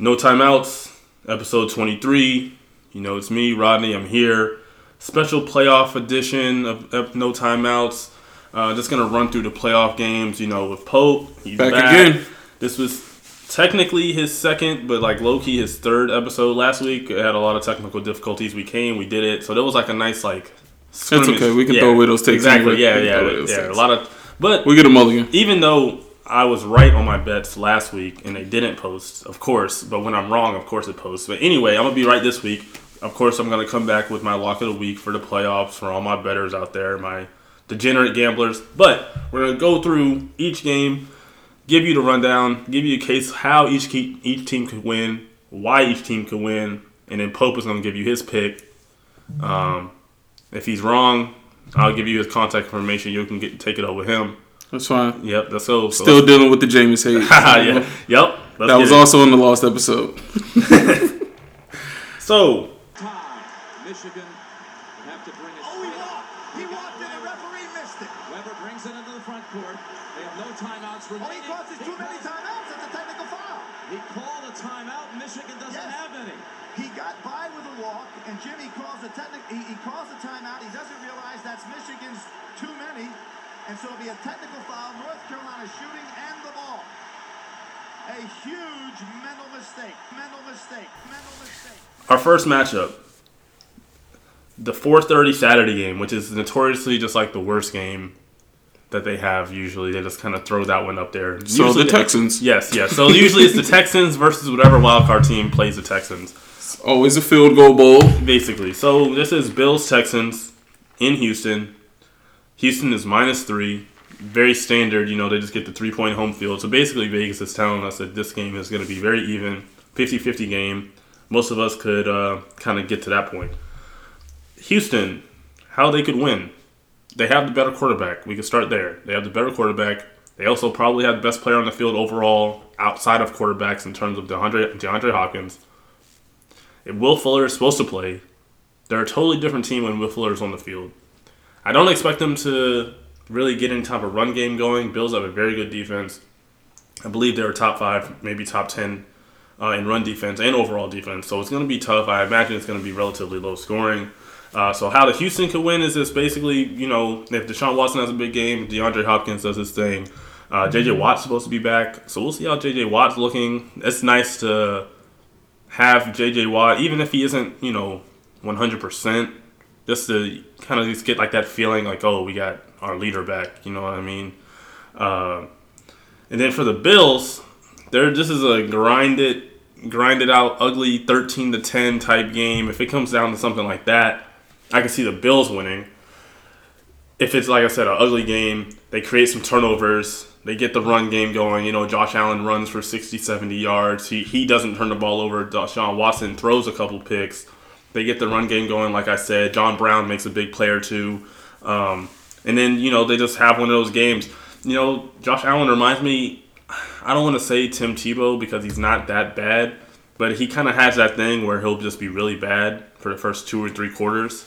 No Timeouts, episode 23. You know, it's me, Rodney. I'm here. Special playoff edition of No Timeouts. Just going to run through the playoff games, you know, with Pope. He's back again. This was technically his second, but like low-key his third episode last week. It had a lot of technical difficulties. We came, we did it. So there was like a nice like scrimmage. That's okay. We can throw away those takes. Exactly. Yeah. A lot of, but we get a mulligan. Even though I was right on my bets last week, and they didn't post, of course. But when I'm wrong, of course it posts. But anyway, I'm going to be right this week. Of course, I'm going to come back with my lock of the week for the playoffs for all my bettors out there, my degenerate gamblers. But we're going to go through each game, give you the rundown, give you a case how each team could win, why each team could win, and then Pope is going to give you his pick. If he's wrong, I'll give you his contact information. You can take it up with him. That's fine. Yep, that's so. Still dealing with the Jameis hate. Yeah. Yep. That was also in the last episode. So. Michigan would have to bring it. Oh, he walked in and referee missed it. Weber brings it into the front court. They have no timeouts remaining. Oh, he calls it too many timeouts. That's a technical foul. He called a timeout. Michigan doesn't have any. He got by with a walk, and Jimmy calls a technical. He calls a timeout. He doesn't realize that's Michigan's too many. And so it'll be a technical foul, North Carolina shooting and the ball. A huge mental mistake. Our first matchup, the 4:30 Saturday game, which is notoriously just like the worst game that they have usually. They just kind of throw that one up there. So usually, the Texans. Yes. So usually it's the Texans versus whatever wildcard team plays the Texans. It's always a field goal bowl. Basically. So this is Bills-Texans in Houston. Houston is -3, very standard. You know, they just get the 3-point home field. So basically, Vegas is telling us that this game is going to be very even, 50-50 game. Most of us could kind of get to that point. Houston, how they could win. They have the better quarterback. We could start there. They have the better quarterback. They also probably have the best player on the field overall outside of quarterbacks in terms of DeAndre Hopkins. If Will Fuller is supposed to play, they're a totally different team when Will Fuller is on the field. I don't expect them to really get any type of run game going. Bills have a very good defense. I believe they're top 5, maybe top 10 in run defense and overall defense. So it's going to be tough. I imagine it's going to be relatively low scoring. So how the Houston could win is just basically, you know, if Deshaun Watson has a big game, DeAndre Hopkins does his thing. J.J. Watt's supposed to be back. So we'll see how J.J. Watt's looking. It's nice to have J.J. Watt, even if he isn't, you know, 100%. Just to kind of just get like that feeling like, oh, we got our leader back. You know what I mean? And then for the Bills, this is a grinded out, ugly 13-10 type game. If it comes down to something like that, I can see the Bills winning. If it's, like I said, an ugly game, they create some turnovers. They get the run game going. You know, Josh Allen runs for 60, 70 yards. He doesn't turn the ball over. Deshaun Watson throws a couple picks. They get the run game going, like I said. John Brown makes a big play or two. And then, you know, they just have one of those games. You know, Josh Allen reminds me, I don't want to say Tim Tebow because he's not that bad, but he kind of has that thing where he'll just be really bad for the first 2 or 3 quarters.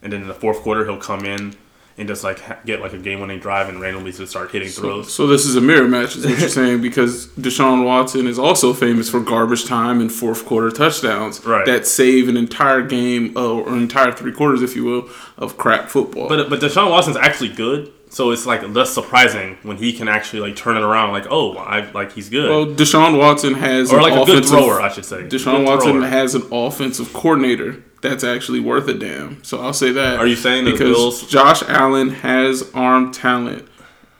And then in the fourth quarter, he'll come in and just like get like a game-winning drive and randomly just start hitting throws. So this is a mirror match is what you're saying, because Deshaun Watson is also famous for garbage time and fourth quarter touchdowns that save an entire game or entire 3 quarters, if you will, of crap football. But Deshaun Watson's actually good, so it's like less surprising when he can actually like turn it around. Like, oh, he's good. Well, Deshaun Watson has or an like a good thrower, I should say. Deshaun Watson has an offensive coordinator that's actually worth a damn. So I'll say that. Are you saying because the Bills? Josh Allen has arm talent,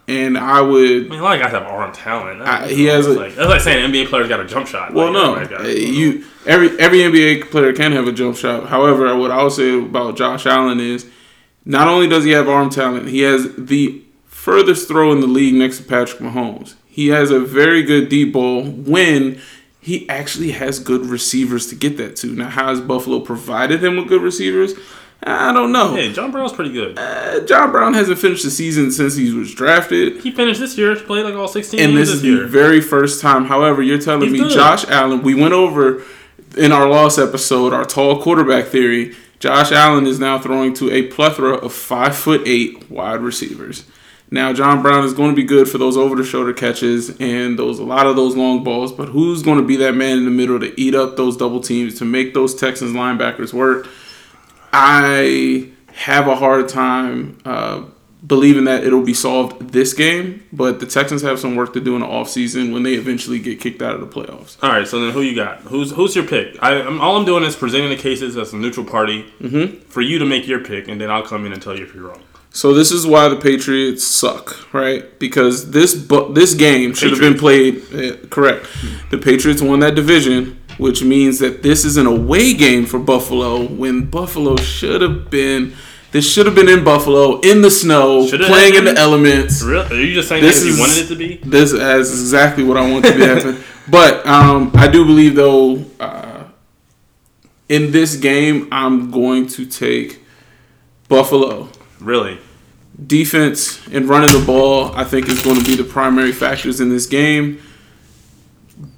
and I mean, a lot of guys have arm talent. That's like saying an NBA player's got a jump shot. Well, like, no, every NBA player can have a jump shot. However, what I would say about Josh Allen is, not only does he have arm talent, he has the furthest throw in the league next to Patrick Mahomes. He has a very good deep ball when he actually has good receivers to get that to. Now, how has Buffalo provided him with good receivers? I don't know. Hey, John Brown's pretty good. John Brown hasn't finished the season since he was drafted. He finished this year, played like all 16 games this year. And this is the very first time. However, you're telling me Josh Allen, we went over in our loss episode, our tall quarterback theory. Josh Allen is now throwing to a plethora of 5'8" wide receivers. Now, John Brown is going to be good for those over-the-shoulder catches and a lot of those long balls, but who's going to be that man in the middle to eat up those double teams, to make those Texans linebackers work? I have a hard time believing that it'll be solved this game, but the Texans have some work to do in the offseason when they eventually get kicked out of the playoffs. All right, so then who you got? Who's your pick? I'm doing is presenting the cases as a neutral party for you to make your pick, and then I'll come in and tell you if you're wrong. So this is why the Patriots suck, right? Because this game should have been played correct. The Patriots won that division, which means that this is an away game for Buffalo when Buffalo should have been. This should have been in Buffalo, in the snow, playing in the elements. Really? Are you just saying this as you wanted it to be? This is exactly what I want to be happening. But I do believe, though, in this game, I'm going to take Buffalo. Really? Defense and running the ball, I think, is going to be the primary factors in this game.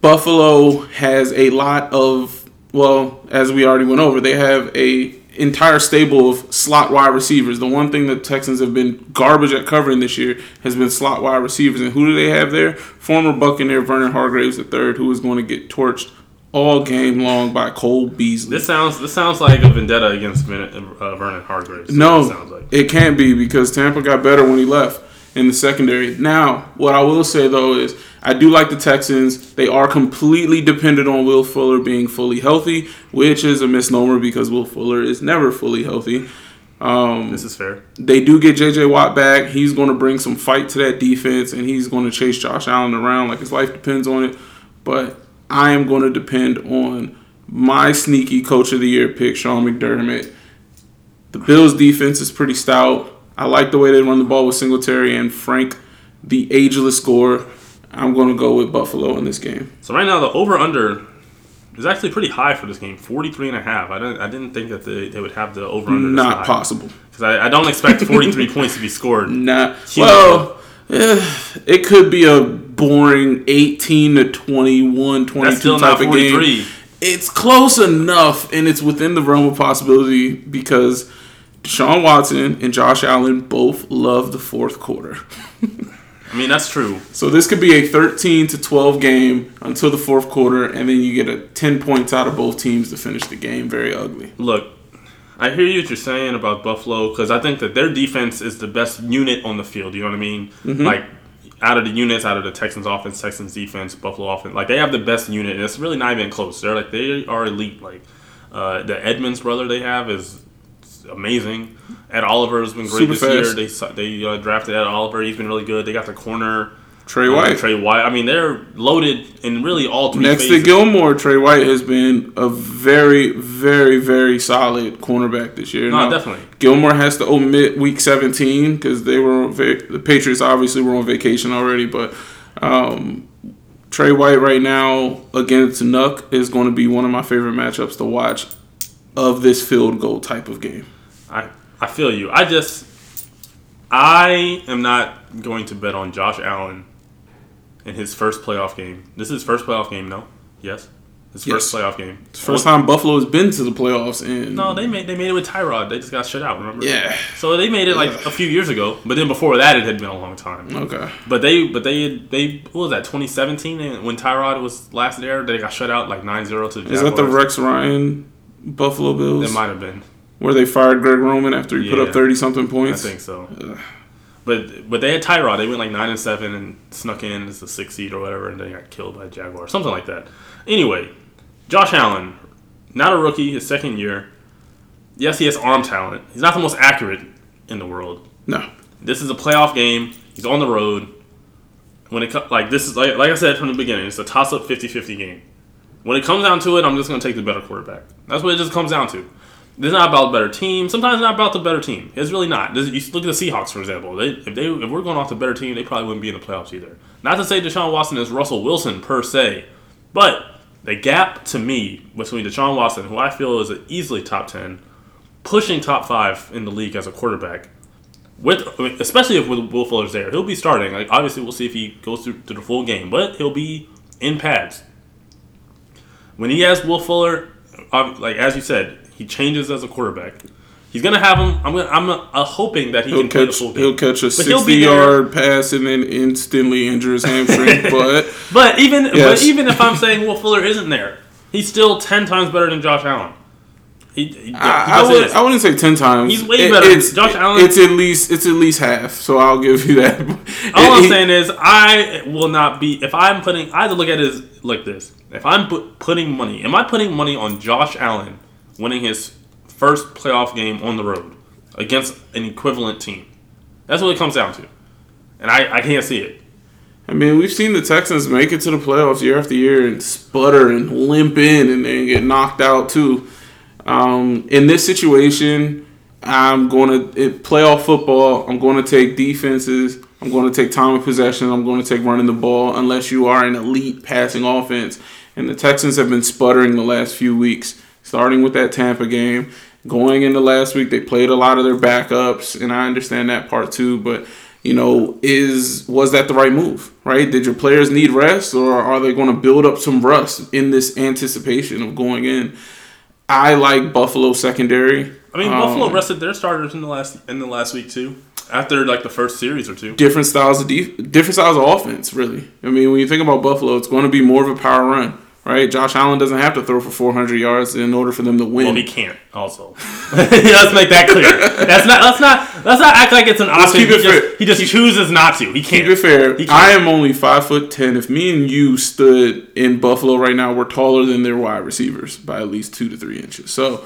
Buffalo has a lot of, well, as we already went over, they have a entire stable of slot wide receivers. The one thing that Texans have been garbage at covering this year has been slot wide receivers. And who do they have there? Former Buccaneer Vernon Hargreaves III, who is going to get torched all game long by Cole Beasley. This sounds like a vendetta against Vernon Hargreaves. No, it can't be, because Tampa got better when he left in the secondary. Now, what I will say, though, is I do like the Texans. They are completely dependent on Will Fuller being fully healthy, which is a misnomer because Will Fuller is never fully healthy. This is fair. They do get J.J. Watt back. He's going to bring some fight to that defense, and he's going to chase Josh Allen around like his life depends on it. But I am going to depend on my sneaky Coach of the Year pick, Sean McDermott. The Bills' defense is pretty stout. I like the way they run the ball with Singletary and Frank, the ageless scorer. I'm going to go with Buffalo in this game. So right now the over-under is actually pretty high for this game, 43.5. I didn't think that they would have the over-under. Not this high. Possible. Because I don't expect 43 points to be scored. Nah. Well, it could be a boring 18-21, 22 that's still type not 43. Of game. It's close enough, and it's within the realm of possibility because Deshaun Watson and Josh Allen both love the fourth quarter. I mean, that's true. So this could be a 13-12 game until the fourth quarter, and then you get a 10 points out of both teams to finish the game very ugly. Look, I hear you what you're saying about Buffalo, because I think that their defense is the best unit on the field. You know what I mean? Mm-hmm. Like, out of the units, out of the Texans offense, Texans defense, Buffalo offense, like, they have the best unit, and it's really not even close. They are elite. Like, the Edmunds brother they have is amazing. Ed Oliver has been great this year. They drafted Ed Oliver. He's been really good. They got the corner. Trey White. I mean, they're loaded in really all three phases. Next to Gilmore, Trey White has been a very, very, very solid cornerback this year. No, definitely. Gilmore has to omit Week 17 because the Patriots obviously were on vacation already. But Trey White right now against Nuck is going to be one of my favorite matchups to watch of this field goal type of game. I feel you. I am not going to bet on Josh Allen in his first playoff game. This is his first playoff game, no? Yes. His first playoff game. It's the first time Buffalo has been to the playoffs. No, they made it with Tyrod. They just got shut out, remember? Yeah. So they made it like a few years ago, but then before that it had been a long time. Okay. But they what was that, 2017 when Tyrod was last there? They got shut out like 9-0 to the Jaguars. Is that the Rex Ryan Buffalo Bills? It might have been. Where they fired Greg Roman after he put up 30-something points? I think so. Ugh. But they had Tyrod. They went like 9-7 and snuck in as the 6th seed or whatever, and then got killed by a Jaguar. Something like that. Anyway, Josh Allen, not a rookie, his second year. Yes, he has arm talent. He's not the most accurate in the world. No. This is a playoff game. He's on the road. Like I said from the beginning, it's a toss-up 50-50 game. When it comes down to it, I'm just going to take the better quarterback. That's what it just comes down to. It's not about the better team. Sometimes it's not about the better team. It's really not. You look at the Seahawks, for example. If we're going off the better team, they probably wouldn't be in the playoffs either. Not to say Deshaun Watson is Russell Wilson per se, but the gap to me between Deshaun Watson, who I feel is easily top 10, pushing top 5 in the league as a quarterback, especially if Will Fuller's there. He'll be starting. Like, obviously, we'll see if he goes through the full game, but he'll be in pads. When he has Will Fuller, like as you said, he changes as a quarterback. He's gonna have him. I'm hoping that he'll can catch, play the full game. He'll catch a 60-yard pass and then instantly injure his hamstring. But even if I'm saying Will Fuller isn't there, he's still 10 times better than Josh Allen. I wouldn't say 10 times. He's way better. Josh Allen. It's at least half. So I'll give you that. All I'm saying is I will not be. If I'm putting, I have to look at it like this. If I'm putting money, am I putting money on Josh Allen winning his first playoff game on the road against an equivalent team? That's what it comes down to, and I can't see it. I mean, we've seen the Texans make it to the playoffs year after year and sputter and limp in and then get knocked out too. In this situation, playoff football, I'm going to take defenses, I'm going to take time of possession, I'm going to take running the ball unless you are an elite passing offense. And the Texans have been sputtering the last few weeks, starting with that Tampa game. Going into last week, they played a lot of their backups, and I understand that part too, but was that the right move, right? Did your players need rest, or are they going to build up some rust in this anticipation of going in? I like Buffalo's secondary. I mean, Buffalo rested their starters in the last week too, after like the first series or two. Different styles of offense, really. I mean, when you think about Buffalo, it's going to be more of a power run, right? Josh Allen doesn't have to throw for 400 yards in order for them to win. Well, he can't. Also, let's make that clear. Let's not act like it's an option. He just chooses not to. He can't. Keep it fair. I am only 5'10". If me and you stood in Buffalo right now, we're taller than their wide receivers by at least 2 to 3 inches. So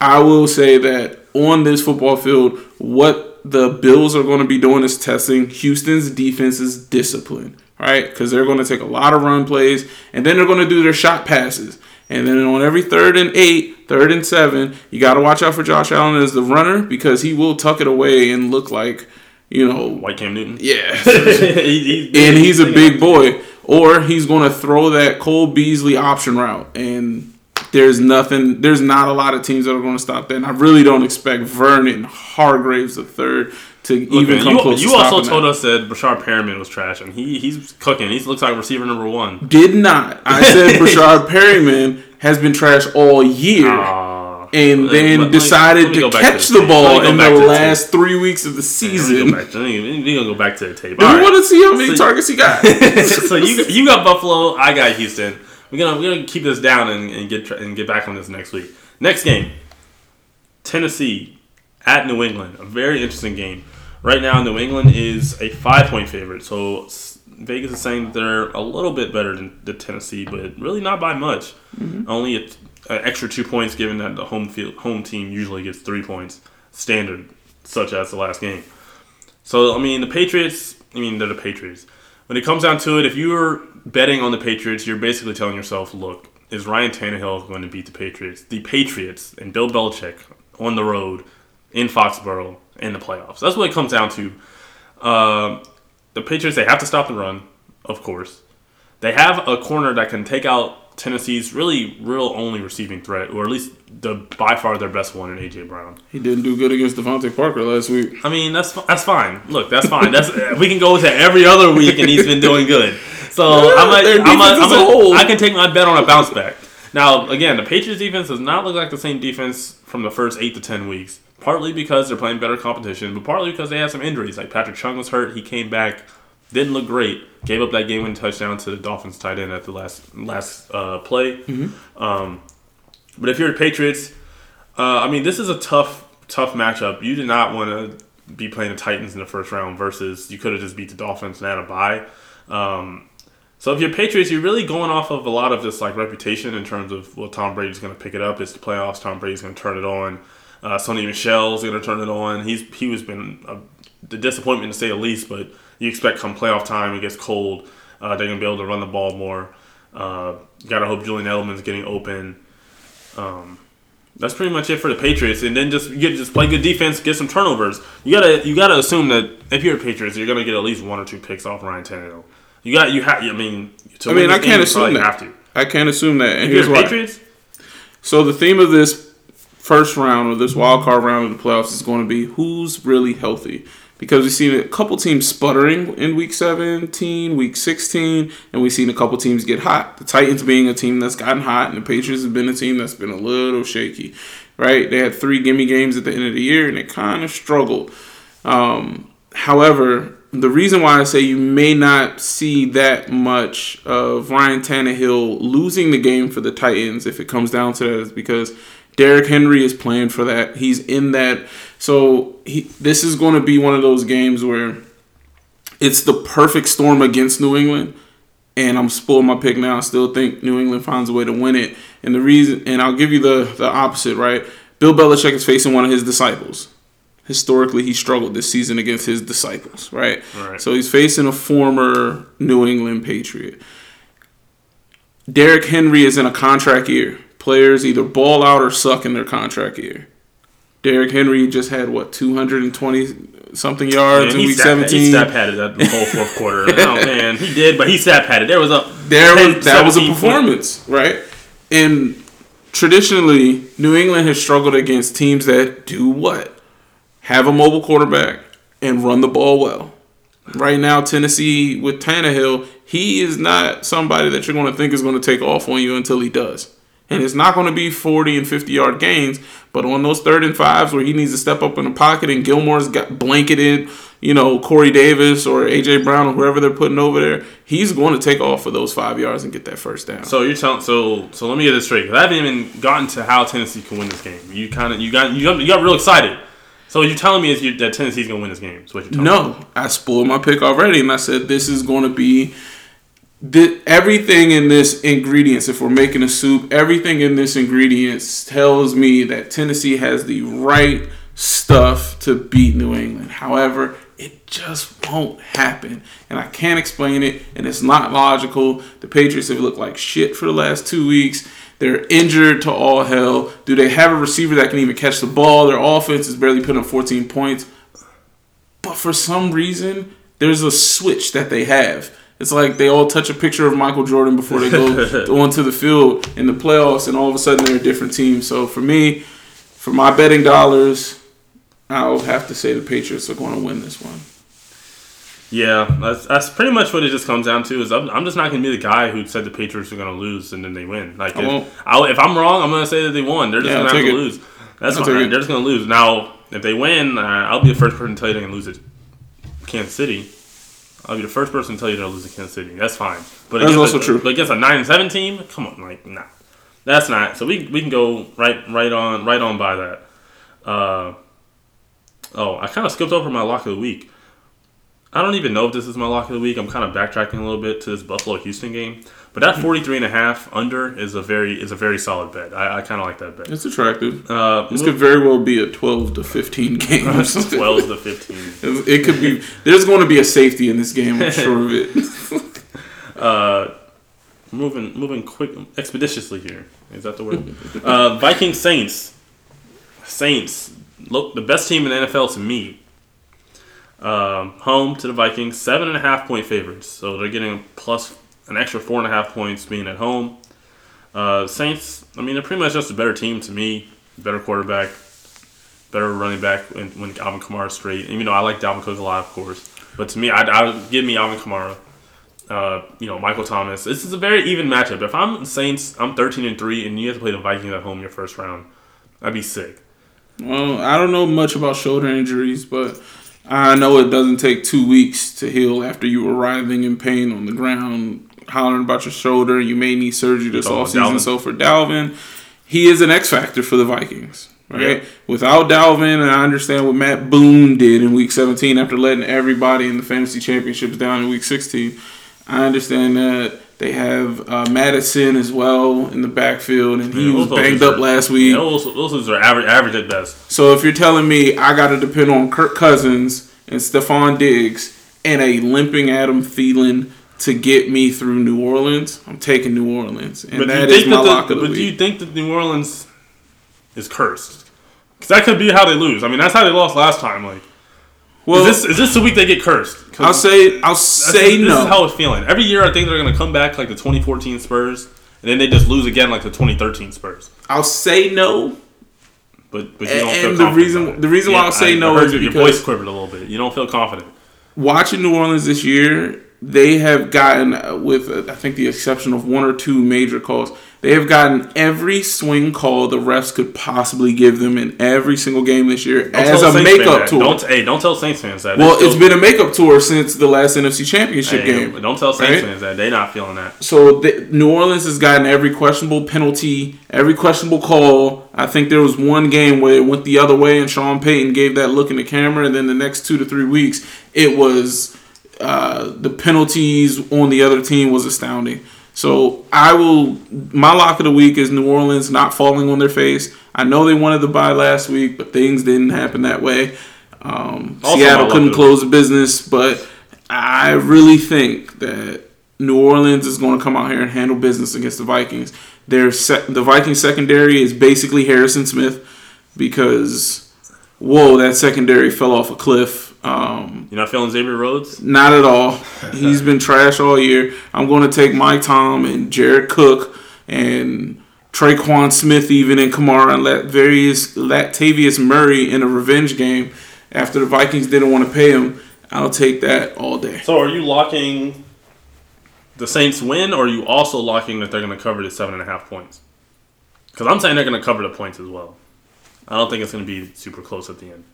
I will say that on this football field, what the Bills are going to be doing is testing Houston's defense's discipline, right? Because they're going to take a lot of run plays, and then they're going to do their shot passes. And then on every 3rd and 8, 3rd and 7, you got to watch out for Josh Allen as the runner because he will tuck it away and look like, like Cam Newton. Yeah. And he's a big boy. Or he's going to throw that Cole Beasley option route. And there's not a lot of teams that are going to stop that. And I really don't expect Vernon Hargreaves III to even come close to stopping that. You also told us that Brashad Perriman was trash, and he's cooking. He looks like receiver number 1. Did not. I said Brashad Perriman has been trash all year, and then decided to catch the ball in the last 3 weeks of the season. We're going to go back to the tape. We want to see how many targets he got. So you got Buffalo. I got Houston. We're gonna keep this down and get back on this next week. Next game, Tennessee at New England. A very interesting game. Right now, New England is a 5-point favorite, so Vegas is saying that they're a little bit better than Tennessee, but really not by much. Mm-hmm. Only an extra 2 points, given that the home team usually gets 3 points standard, such as the last game. So, the Patriots, they're the Patriots. When it comes down to it, if you're betting on the Patriots, you're basically telling yourself, look, is Ryan Tannehill going to beat the Patriots? The Patriots and Bill Belichick on the road in Foxborough, in the playoffs. That's what it comes down to. The Patriots, they have to stop the run, of course. They have a corner that can take out Tennessee's real only receiving threat, or at least by far their best one in A.J. Brown. He didn't do good against Devontae Parker last week. That's fine. Look, that's fine. We can go to every other week, and he's been doing good. So I can take my bet on a bounce back. Now, again, the Patriots defense does not look like the same defense from the first 8 to 10 weeks. Partly because they're playing better competition, but partly because they had some injuries. Like Patrick Chung was hurt. He came back, didn't look great. Gave up that game-winning touchdown to the Dolphins tight end at the last play. Mm-hmm. But if you're the Patriots, this is a tough matchup. You did not want to be playing the Titans in the first round versus you could have just beat the Dolphins and had a bye. So if you're Patriots, you're really going off of a lot of this reputation in terms of, well, Tom Brady's going to pick it up. It's the playoffs. Tom Brady's going to turn it on. Sonny Michel's going to turn it on. He was been the disappointment, to say the least, but you expect come playoff time, it gets cold. They're going to be able to run the ball more. Got to hope Julian Edelman's getting open. That's pretty much it for the Patriots. And then just play good defense, get some turnovers. You gotta assume that if you're a Patriots, you're going to get at least 1 or 2 picks off Ryan Tannehill. I can't assume that. Have to. I can't assume that. And here's why. Patriots? So the theme of this first round or this wild card round of the playoffs is going to be who's really healthy, because we've seen a couple teams sputtering in week 17, week 16, and we've seen a couple teams get hot. The Titans being a team that's gotten hot, and the Patriots have been a team that's been a little shaky. right? They had three gimme games at the end of the year, and they kind of struggled. However, the reason why I say you may not see that much of Ryan Tannehill losing the game for the Titans, if it comes down to that, is because Derrick Henry is playing for that. He's in that. So this is going to be one of those games where it's the perfect storm against New England. And I'm spoiling my pick now. I still think New England finds a way to win it. And the reason, and I'll give you the opposite, right? Bill Belichick is facing one of his disciples. Historically, he struggled this season against his disciples, right? Right. So he's facing a former New England Patriot. Derrick Henry is in a contract year. Players either ball out or suck in their contract year. Derrick Henry just had, 220-something yards in Week 17? He stat-padded that the whole fourth quarter. Oh, man, he did, but he stat-padded. That was a performance, right? And traditionally, New England has struggled against teams that do what? Have a mobile quarterback and run the ball well. Right now, Tennessee with Tannehill, he is not somebody that you're going to think is going to take off on you until he does. And it's not going to be 40 and 50-yard gains, but on those 3rd and 5s where he needs to step up in the pocket and Gilmore's got blanketed, Corey Davis or A.J. Brown or whoever they're putting over there, he's going to take off for those 5 yards and get that first down. So you're telling, so let me get this straight, because I haven't even gotten to how Tennessee can win this game. You got real excited. So you're telling me that Tennessee's going to win this game? Is what you're telling me? No, I spoiled my pick already, and I said this is going to be everything in this ingredients. If we're making a soup, everything in this ingredients tells me that Tennessee has the right stuff to beat New England. However, it just won't happen, and I can't explain it, and it's not logical. The Patriots have looked like shit for the last 2 weeks. They're injured to all hell. Do they have a receiver that can even catch the ball? Their offense is barely putting up 14 points. But for some reason, there's a switch that they have. It's like they all touch a picture of Michael Jordan before they go onto the field in the playoffs, and all of a sudden they're a different team. So for me, for my betting dollars, I'll have to say the Patriots are going to win this one. Yeah, that's pretty much what it just comes down to. Is I'm just not going to be the guy who said the Patriots are going to lose and then they win. Like if I'm wrong, I'm going to say that they won. They're just going to have to lose. That's fine. They're just going to lose. Now, if they win, I'll be the first person to tell you they're going to lose at Kansas City. I'll be the first person to tell you they're going to lose at Kansas City. That's fine. But that's also true. But against a 9-7 team, come on, nah, that's not. So we can go right on by that. I kind of skipped over my lock of the week. I don't even know if this is my lock of the week. I'm kind of backtracking a little bit to this Buffalo-Houston game. But that 43.5 under is a very solid bet. I kind of like that bet. It's attractive. This could very well be a 12 to 15 game. 12 to 15. It could be. There's going to be a safety in this game, I'm sure of it. Moving quick, expeditiously here. Is that the word? Vikings Saints. Saints. Look, the best team in the NFL to me. Home to the Vikings, 7.5 point favorites. So they're getting plus an extra 4.5 points being at home. Saints, they're pretty much just a better team to me. Better quarterback, better running back when Alvin Kamara's straight. And, I like Dalvin Cook a lot, of course. But to me, I would give me Alvin Kamara. Michael Thomas. This is a very even matchup. If I'm the Saints, I'm 13-3, and you have to play the Vikings at home your first round, I'd be sick. Well, I don't know much about shoulder injuries, but I know it doesn't take 2 weeks to heal after you arriving in pain on the ground, hollering about your shoulder. You may need surgery this offseason. So for Dalvin, he is an X factor for the Vikings, right? Yeah. Without Dalvin, and I understand what Matt Boone did in Week 17 after letting everybody in the fantasy championships down in Week 16, I understand that. They have Madison as well in the backfield, and he was banged up last week. Yeah, those are average at best. So if you're telling me I got to depend on Kirk Cousins and Stephon Diggs and a limping Adam Thielen to get me through New Orleans, I'm taking New Orleans. And that is my lock of the week. But do you think that New Orleans is cursed? Because that could be how they lose. That's how they lost last time, Well, is this the week they get cursed? I'll say no. This is how it's feeling. Every year I think they're going to come back like the 2014 Spurs, and then they just lose again like the 2013 Spurs. I'll say no. But you don't feel confident. The reason why I'll say no is because your voice quivered a little bit. You don't feel confident. Watching New Orleans this year, they have gotten, with I think the exception of one or two major calls, They have gotten every swing call the refs could possibly give them in every single game this year as a makeup tour. Don't tell Saints fans that. Well, it's been a makeup tour since the last NFC Championship game. Don't tell Saints fans that. They're not feeling that. So New Orleans has gotten every questionable penalty, every questionable call. I think there was one game where it went the other way and Sean Payton gave that look in the camera. And then the next 2 to 3 weeks, it was the penalties on the other team was astounding. So my lock of the week is New Orleans not falling on their face. I know they wanted the bye last week, but things didn't happen that way. Seattle couldn't close the business, but I really think that New Orleans is going to come out here and handle business against the Vikings. The Vikings secondary is basically Harrison Smith because, that secondary fell off a cliff. You're not feeling Xavier Rhodes? Not at all. He's been trash all year. I'm going to take Mike Tom and Jared Cook and Traquan Smith even and Kamara and Latavius Murray in a revenge game after the Vikings didn't want to pay him. I'll take that all day. So are you locking the Saints win or are you also locking that they're going to cover the 7.5 points? Because I'm saying they're going to cover the points as well. I don't think it's going to be super close at the end.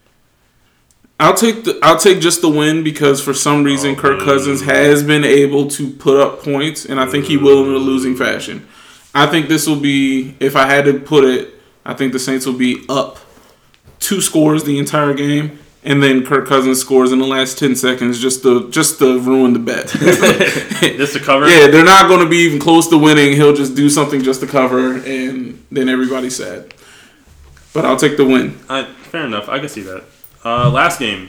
I'll take just the win because for some reason Kirk Cousins has been able to put up points, and I think he will in a losing fashion. I think this will be, if I had to put it, I think the Saints will be up 2 scores the entire game, and then Kirk Cousins scores in the last 10 seconds just to ruin the bet. Just to cover? Yeah, they're not going to be even close to winning. He'll just do something just to cover, and then everybody's sad. But I'll take the win. Fair enough. I can see that. Last game,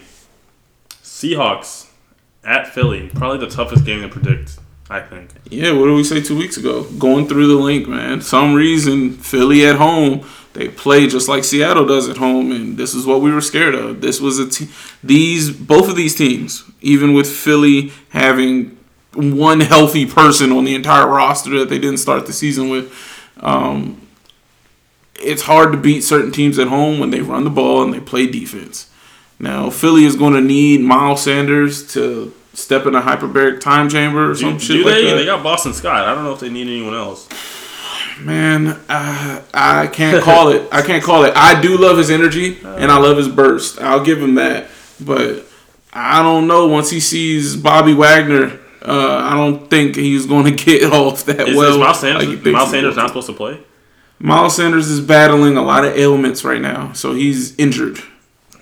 Seahawks at Philly. Probably the toughest game to predict, I think. Yeah, what did we say 2 weeks ago? Going through the link, man. Some reason, Philly at home, they play just like Seattle does at home, and this is what we were scared of. This was both of these teams, even with Philly having one healthy person on the entire roster that they didn't start the season with, it's hard to beat certain teams at home when they run the ball and they play defense. Now, Philly is going to need Miles Sanders to step in a hyperbaric time chamber or some shit like that. They got Boston Scott. I don't know if they need anyone else. Man, I can't call it. I do love his energy, and I love his burst. I'll give him that. But I don't know. Once he sees Bobby Wagner, I don't think he's going to get off that well. Is Miles Sanders not supposed to play? Miles Sanders is battling a lot of ailments right now, so he's injured.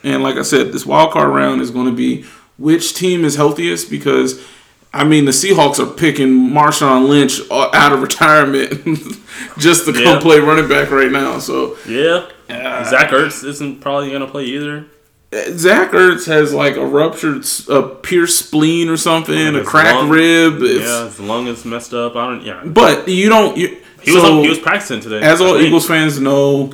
And like I said, this wild card round is going to be which team is healthiest because, I mean, the Seahawks are picking Marshawn Lynch out of retirement just to come play running back right now. So Zach Ertz isn't probably going to play either. Zach Ertz has like a ruptured, pierced spleen or something, a cracked rib. His lung is messed up. But you don't. He was practicing today. As all Eagles fans know,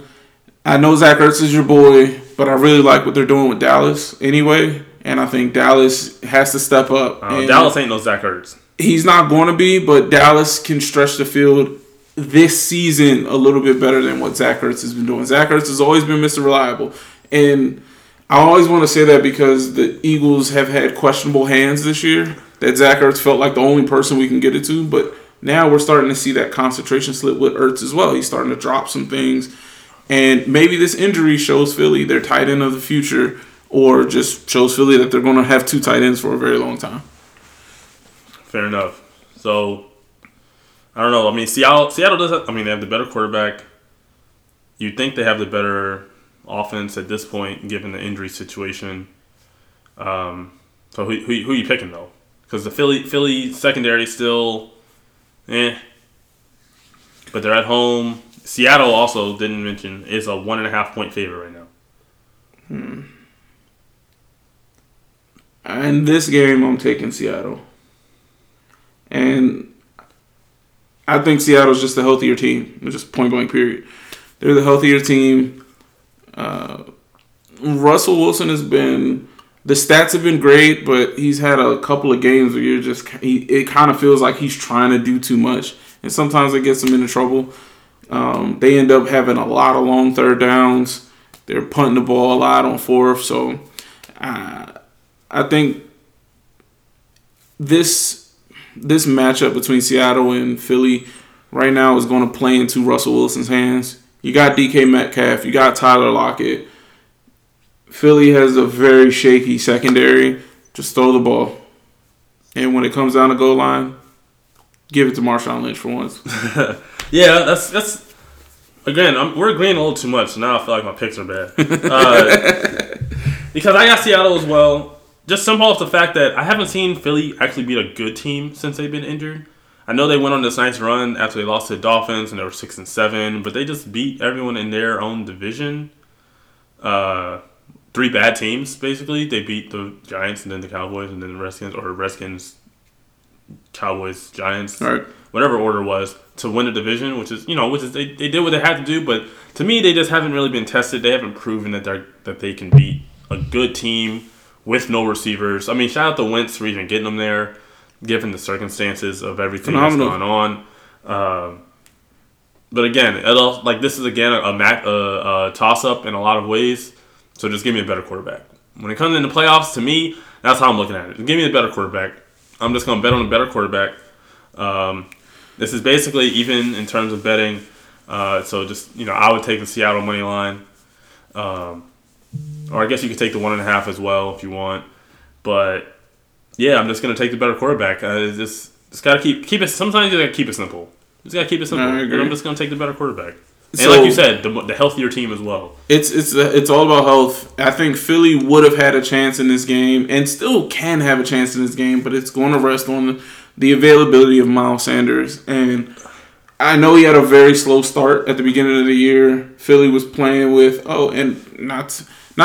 I know Zach Ertz is your boy. But I really like what they're doing with Dallas anyway. And I think Dallas has to step up. Dallas ain't no Zach Ertz. He's not going to be, but Dallas can stretch the field this season a little bit better than what Zach Ertz has been doing. Zach Ertz has always been Mr. Reliable. And I always want to say that because the Eagles have had questionable hands this year, that Zach Ertz felt like the only person we can get it to. But now we're starting to see that concentration slip with Ertz as well. He's starting to drop some things. And maybe this injury shows Philly their tight end of the future or just shows Philly that they're going to have 2 tight ends for a very long time. Fair enough. So, I don't know. I mean, Seattle does have – I mean, they have the better quarterback. You'd think they have the better offense at this point given the injury situation. So, who are you picking, though? Because the Philly secondary still – But they're at home. Seattle also didn't mention is a 1.5 point favorite right now. In this game, I'm taking Seattle. And I think Seattle's just the healthier team. Just point blank, period. They're the healthier team. Russell Wilson has been... The stats have been great, but he's had a couple of games where you're just... It kind of feels like he's trying to do too much. And sometimes it gets him into trouble. They end up having a lot of long third downs. They're punting the ball a lot on fourth. So, I think this matchup between Seattle and Philly right now is going to play into Russell Wilson's hands. You got DK Metcalf. You got Tyler Lockett. Philly has a very shaky secondary. Just throw the ball. And when it comes down to goal line, give it to Marshawn Lynch for once. Yeah, that's again, we're agreeing a little too much. Now I feel like my picks are bad. Because I got Seattle as well. Just simple off the fact that I haven't seen Philly actually beat a good team since they've been injured. I know they went on this nice run after they lost to the Dolphins and they were 6-7, but they just beat everyone in their own division. Three bad teams, basically. They beat the Giants and then the Cowboys and then the Redskins, or Redskins, Cowboys, Giants, right, whatever order it was, to win the division, which is, you know, which is they did what they had to do, but to me, they just haven't really been tested. They haven't proven that they can beat a good team with no receivers. I mean, shout out to Wentz for even getting them there, given the circumstances of everything that's going on. But again, this is again a toss-up in a lot of ways. So just give me a better quarterback. When it comes into playoffs, to me, that's how I'm looking at it. Give me a better quarterback. I'm just going to bet on a better quarterback. This is basically even in terms of betting. So just, you know, I would take the Seattle money line. Or I guess you could take the 1.5 as well if you want. But, yeah, I'm just going to take the better quarterback. Just got to keep it. Sometimes you got to keep it simple. Just got to keep it simple. And I'm just going to take the better quarterback. And so, like you said, the healthier team as well. It's all about health. I think Philly would have had a chance in this game and still can have a chance in this game, but it's going to rest on the availability of Miles Sanders. And I know he had a very slow start at the beginning of the year. Philly was playing with, not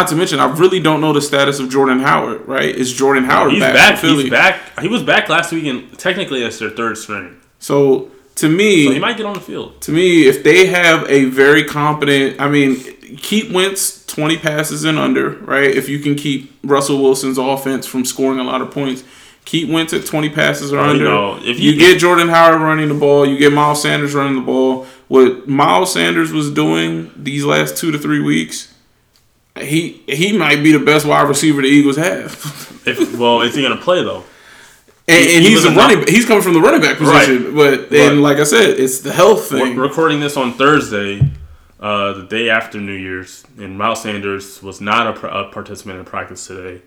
to mention, I really don't know the status of Jordan Howard, right? Is Jordan Howard back? Philly? He's back. He was back last week, and technically that's their third string. So... to me, so he might get on the field. To me, if they have a very competent, keep Wentz 20 passes and under, right? If you can keep Russell Wilson's offense from scoring a lot of points, keep Wentz at 20 passes or under. No. If you get Jordan Howard running the ball, you get Miles Sanders running the ball. What Miles Sanders was doing these last 2 to 3 weeks, he might be the best wide receiver the Eagles have. Is he going to play though? And he's a running. He's coming from the running back position, right. But like I said, it's the health thing. We're recording this on Thursday, the day after New Year's, and Miles Sanders was not a participant in practice today.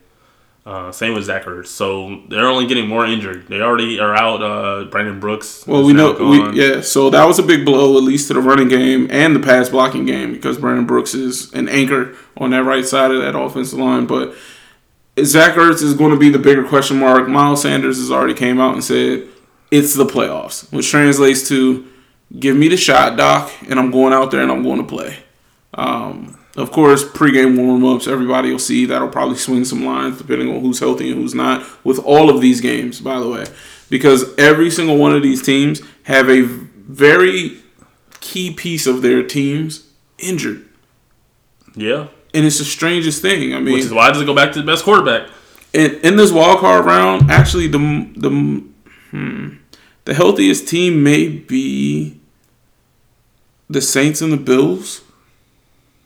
Same with Zach Ertz, so they're only getting more injured. They already are out. Brandon Brooks. Well, we know. So that was a big blow, at least to the running game and the pass blocking game, because Brandon Brooks is an anchor on that right side of that offensive line, but. Zach Ertz is going to be the bigger question mark. Miles Sanders has already came out and said, it's the playoffs, which translates to, give me the shot, Doc, and I'm going out there and I'm going to play. Of course, pregame warm-ups, everybody will see. That'll probably swing some lines depending on who's healthy and who's not with all of these games, by the way, because every single one of these teams have a very key piece of their teams injured. Yeah. And it's the strangest thing. Which is why does it go back to the best quarterback? And in this wild card round, actually, the healthiest team may be the Saints and the Bills.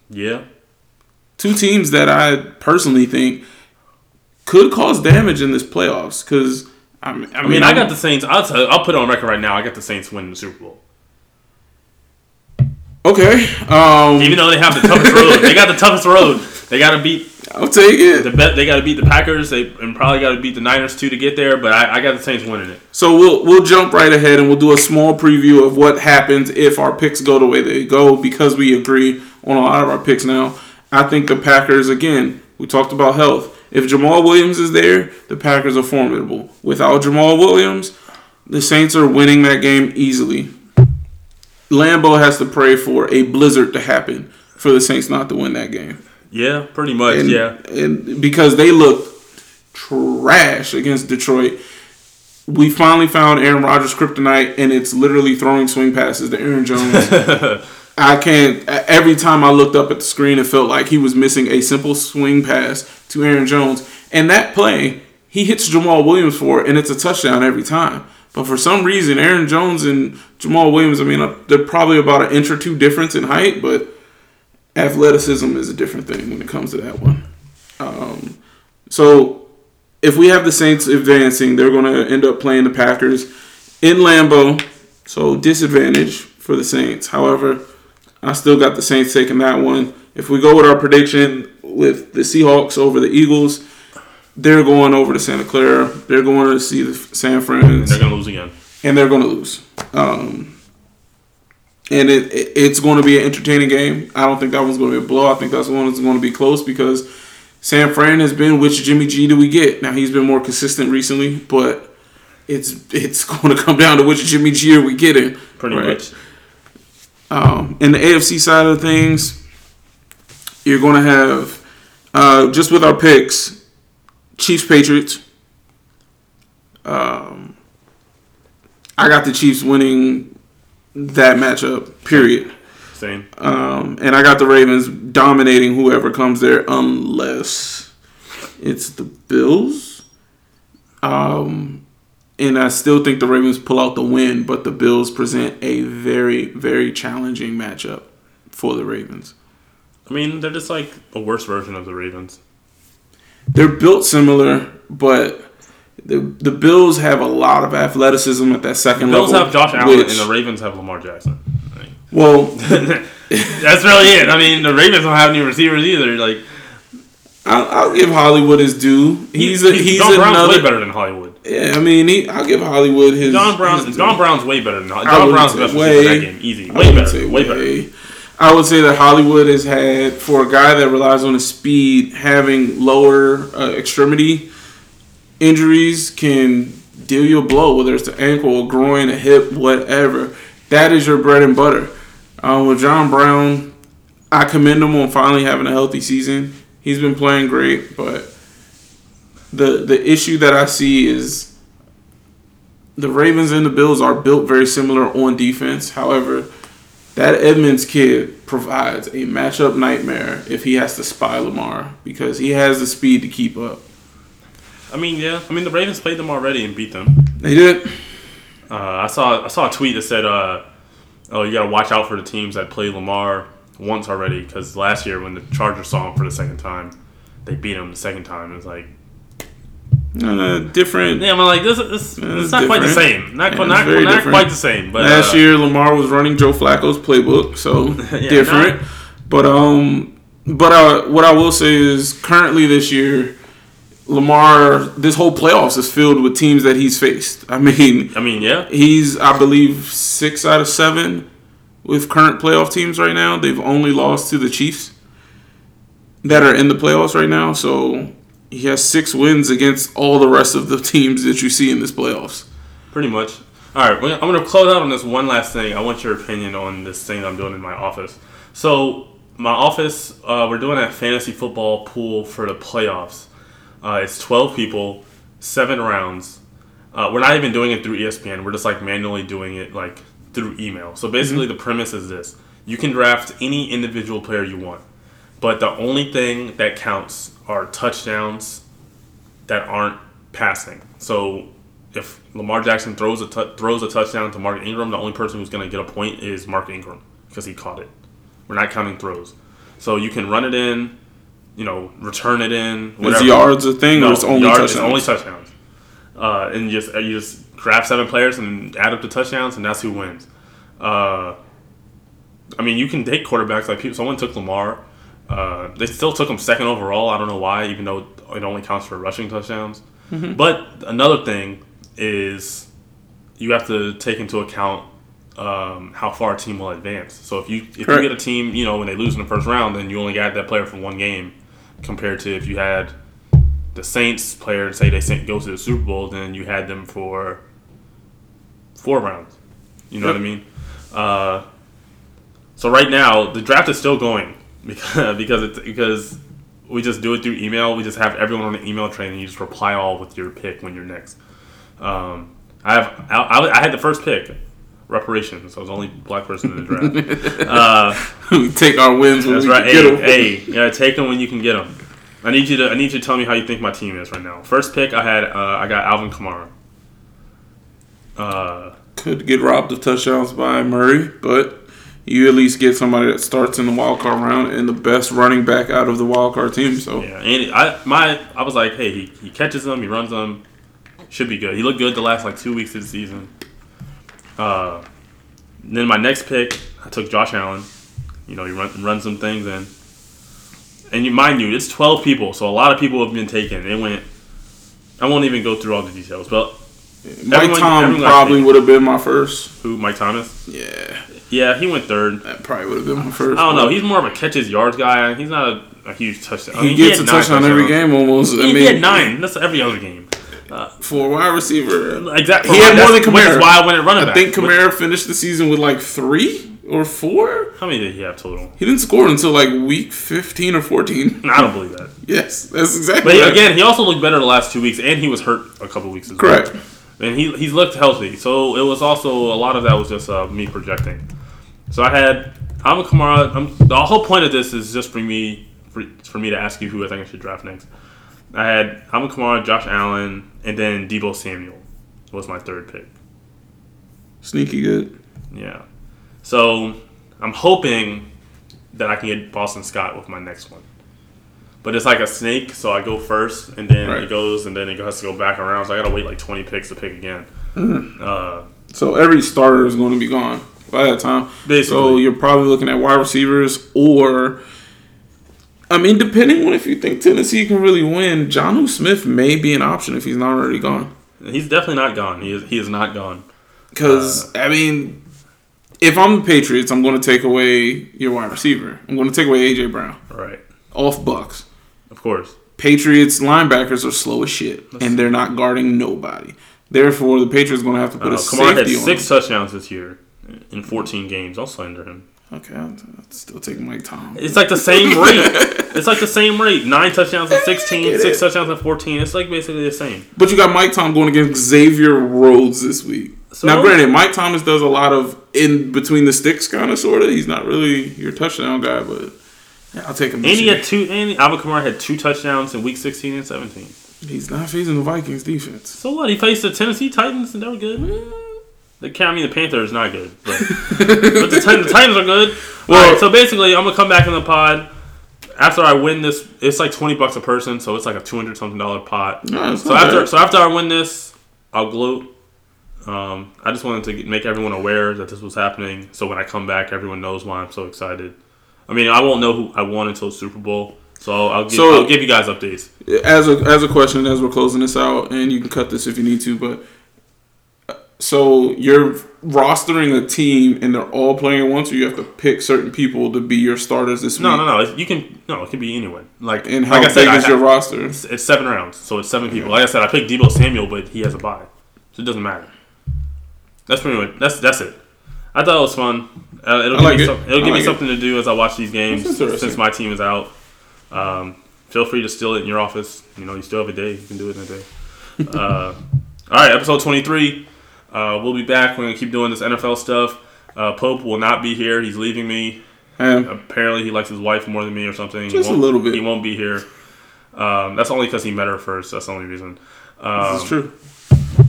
Yeah, two teams that I personally think could cause damage in this playoffs. Because I got the Saints. I'll put it on record right now. I got the Saints winning the Super Bowl. Okay. Even though they have the toughest road, they got the toughest road. They got to beat. I'll take it. They got to beat the Packers. They probably got to beat the Niners too to get there. But I got the Saints winning it. So we'll jump right ahead and we'll do a small preview of what happens if our picks go the way they go, because we agree on a lot of our picks now. I think the Packers, again, we talked about health. If Jamaal Williams is there, the Packers are formidable. Without Jamaal Williams, the Saints are winning that game easily. Lambeau has to pray for a blizzard to happen for the Saints not to win that game. Yeah, pretty much, and because they looked trash against Detroit. We finally found Aaron Rodgers' kryptonite, and it's literally throwing swing passes to Aaron Jones. Every time I looked up at the screen, it felt like he was missing a simple swing pass to Aaron Jones. And that play, he hits Jamaal Williams for it, and it's a touchdown every time. But for some reason, Aaron Jones and Jamaal Williams, they're probably about an inch or two difference in height, but athleticism is a different thing when it comes to that one. So if we have the Saints advancing, they're going to end up playing the Packers in Lambeau. So disadvantage for the Saints. However, I still got the Saints taking that one. If we go with our prediction with the Seahawks over the Eagles, they're going over to Santa Clara. They're going to see the San Fran. They're going to lose again. And they're going to lose. And it's going to be an entertaining game. I don't think that one's going to be a blow. I think that's one that's going to be close because San Fran has been, which Jimmy G do we get? Now, he's been more consistent recently, but it's going to come down to which Jimmy G are we getting. Pretty much. And the AFC side of things, you're going to have, just with our picks, Chiefs-Patriots. I got the Chiefs winning that matchup, period. Same. And I got the Ravens dominating whoever comes there unless it's the Bills. And I still think the Ravens pull out the win, but the Bills present a very, very challenging matchup for the Ravens. I mean, they're just like a worse version of the Ravens. They're built similar, but the Bills have a lot of athleticism at that second level. The Bills have Josh Allen, and the Ravens have Lamar Jackson. Like, well, that's really it. I mean, the Ravens don't have any receivers either. Like, I'll give Hollywood his due. He's John Brown's way better than Hollywood. Yeah, I mean, I'll give Hollywood his. John Brown's way better than Hollywood. John Brown's best receiver in that game, easy, way better. I would say that Hollywood has had, for a guy that relies on his speed, having lower extremity injuries can deal you a blow, whether it's the ankle, a groin, a hip, whatever. That is your bread and butter. With John Brown, I commend him on finally having a healthy season. He's been playing great, but the issue that I see is the Ravens and the Bills are built very similar on defense. However, that Edmunds kid provides a matchup nightmare if he has to spy Lamar because he has the speed to keep up. I mean, yeah. I mean, the Ravens played them already and beat them. They did. I saw a tweet that said, "Oh, you gotta watch out for the teams that play Lamar once already because last year when the Chargers saw him for the second time, they beat him the second time. It was like different. Yeah, I'm like this is not different. Quite the same. Not quite the same. But last year, Lamar was running Joe Flacco's playbook, so yeah, different. No. But what I will say is currently this year, Lamar, this whole playoffs is filled with teams that he's faced. I mean, yeah, he's I believe 6 out of 7 with current playoff teams right now. They've only lost to the Chiefs that are in the playoffs right now, so. He has 6 wins against all the rest of the teams that you see in this playoffs. Pretty much. All right, I'm going to close out on this one last thing. I want your opinion on this thing I'm doing in my office. So my office, we're doing a fantasy football pool for the playoffs. It's 12 people, 7 rounds. We're not even doing it through ESPN. We're just like manually doing it like through email. So basically the premise is this. You can draft any individual player you want, but the only thing that counts are touchdowns that aren't passing. So if Lamar Jackson throws a touchdown to Mark Ingram, the only person who's going to get a point is Mark Ingram because he caught it. We're not counting throws. So you can run it in, return it in. Whatever. Is yards a thing or it's only touchdowns? It's only touchdowns. And you just grab 7 players and add up the touchdowns, and that's who wins. I mean, you can take quarterbacks. Like someone took Lamar. They still took him 2nd overall. I don't know why, even though it only counts for rushing touchdowns. Mm-hmm. But another thing is you have to take into account how far a team will advance. So if you get a team, when they lose in the first round, then you only got that player for 1 game compared to if you had the Saints player, say they go to the Super Bowl, then you had them for 4 rounds. You know what I mean? So right now, the draft is still going. Because we just do it through email. We just have everyone on the email train, and you just reply all with your pick when you're next. I had the first pick, reparations. So I was the only black person in the draft. We take our wins when we can get them. Hey, you gotta take them when you can get them. I need you to tell me how you think my team is right now. First pick I had, I got Alvin Kamara. Could get robbed of touchdowns by Murray, but. You at least get somebody that starts in the wild card round and the best running back out of the wild card team. So yeah, and I was like, hey, he catches them, he runs them, should be good. He looked good the last 2 weeks of the season. And then my next pick, I took Josh Allen. You know, he run some things in. And you, mind you, it's 12 people, so a lot of people have been taken. They went, I won't even go through all the details, but Mike Tom probably would have been my first. Who, Mike Thomas? Yeah. Yeah, he went third. That probably would have been my first. I don't know. He's more of a catches, yards guy. He's not a huge touchdown. He gets a touchdown every game almost. He had 9. That's every other game. For a wide receiver. Exactly. He had more than Kamara. That's why I went at running back. I think Kamara finished the season with like 3 or 4. How many did he have total? He didn't score until like week 15 or 14. I don't believe that. Yes, that's exactly right. But again, he also looked better the last 2 weeks, and he was hurt a couple weeks as well. Correct. And he's looked healthy. So it was also, a lot of that was just me projecting. So I had Alvin Kamara. The whole point of this is just for me to ask you who I think I should draft next. I had Alvin Kamara, Josh Allen, and then Deebo Samuel was my third pick. Sneaky good. Yeah. So I'm hoping that I can get Boston Scott with my next one. But it's like a snake, so I go first, and then it goes, and then it has to go back around. So I got to wait like 20 picks to pick again. Mm-hmm. So every starter is going to be gone by that time. Basically. So you're probably looking at wide receivers or, I mean, depending on if you think Tennessee can really win, Jonnu Smith may be an option if he's not already gone. He's definitely not gone. He is not gone. Because, I mean, if I'm the Patriots, I'm going to take away your wide receiver. I'm going to take away A.J. Brown. Right. Off Bucks. Of course. Patriots linebackers are slow as shit, and they're not guarding nobody. Therefore, the Patriots are going to have to put a safety on him. Kamara had 6 touchdowns this year in 14 games. I'll slander him. Okay, I'll still take Mike Tom. It's like the same rate. 9 touchdowns in 16, 6 touchdowns in 14. It's like basically the same. But you got Mike Tom going against Xavier Rhodes this week. So, now, granted, Mike Thomas does a lot of in-between-the-sticks kind of, sort of. He's not really your touchdown guy, but... I'll take him. Alvin Kamara had 2 touchdowns in week 16 and 17. He's not facing the Vikings defense. So what? He faced the Tennessee Titans and they were good. The Panthers not good, but, but the Titans are good. Well, right, so basically, I'm gonna come back in the pod after I win this. It's like $20 a person, so it's like a $200-something pot. No, so after I win this, I'll gloat. I just wanted to make everyone aware that this was happening, so when I come back, everyone knows why I'm so excited. I mean, I won't know who I won until Super Bowl, so I'll give you guys updates. As a question, as we're closing this out, and you can cut this if you need to, but so you're rostering a team and they're all playing once, or you have to pick certain people to be your starters this week? No. It can be anyone. Like, and how like big is your roster? It's 7 rounds, so it's 7 people. Like I said, I picked Deebo Samuel, but he has a bye, so it doesn't matter. That's pretty much that's it. I thought it was fun. It'll give me something to do as I watch these games since my team is out. Feel free to steal it in your office. You know, you still have a day. You can do it in a day. All right, episode 23. We'll be back. We're going to keep doing this NFL stuff. Pope will not be here. He's leaving me. Apparently, he likes his wife more than me or something. Just a little bit. He won't be here. That's only because he met her first. That's the only reason. This is true.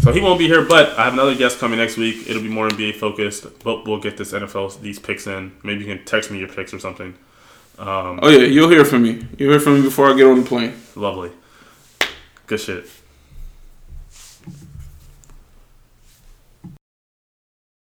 So he won't be here, but I have another guest coming next week. It'll be more NBA focused, but we'll get these picks in. Maybe you can text me your picks or something. You'll hear from me. You'll hear from me before I get on the plane. Lovely. Good shit.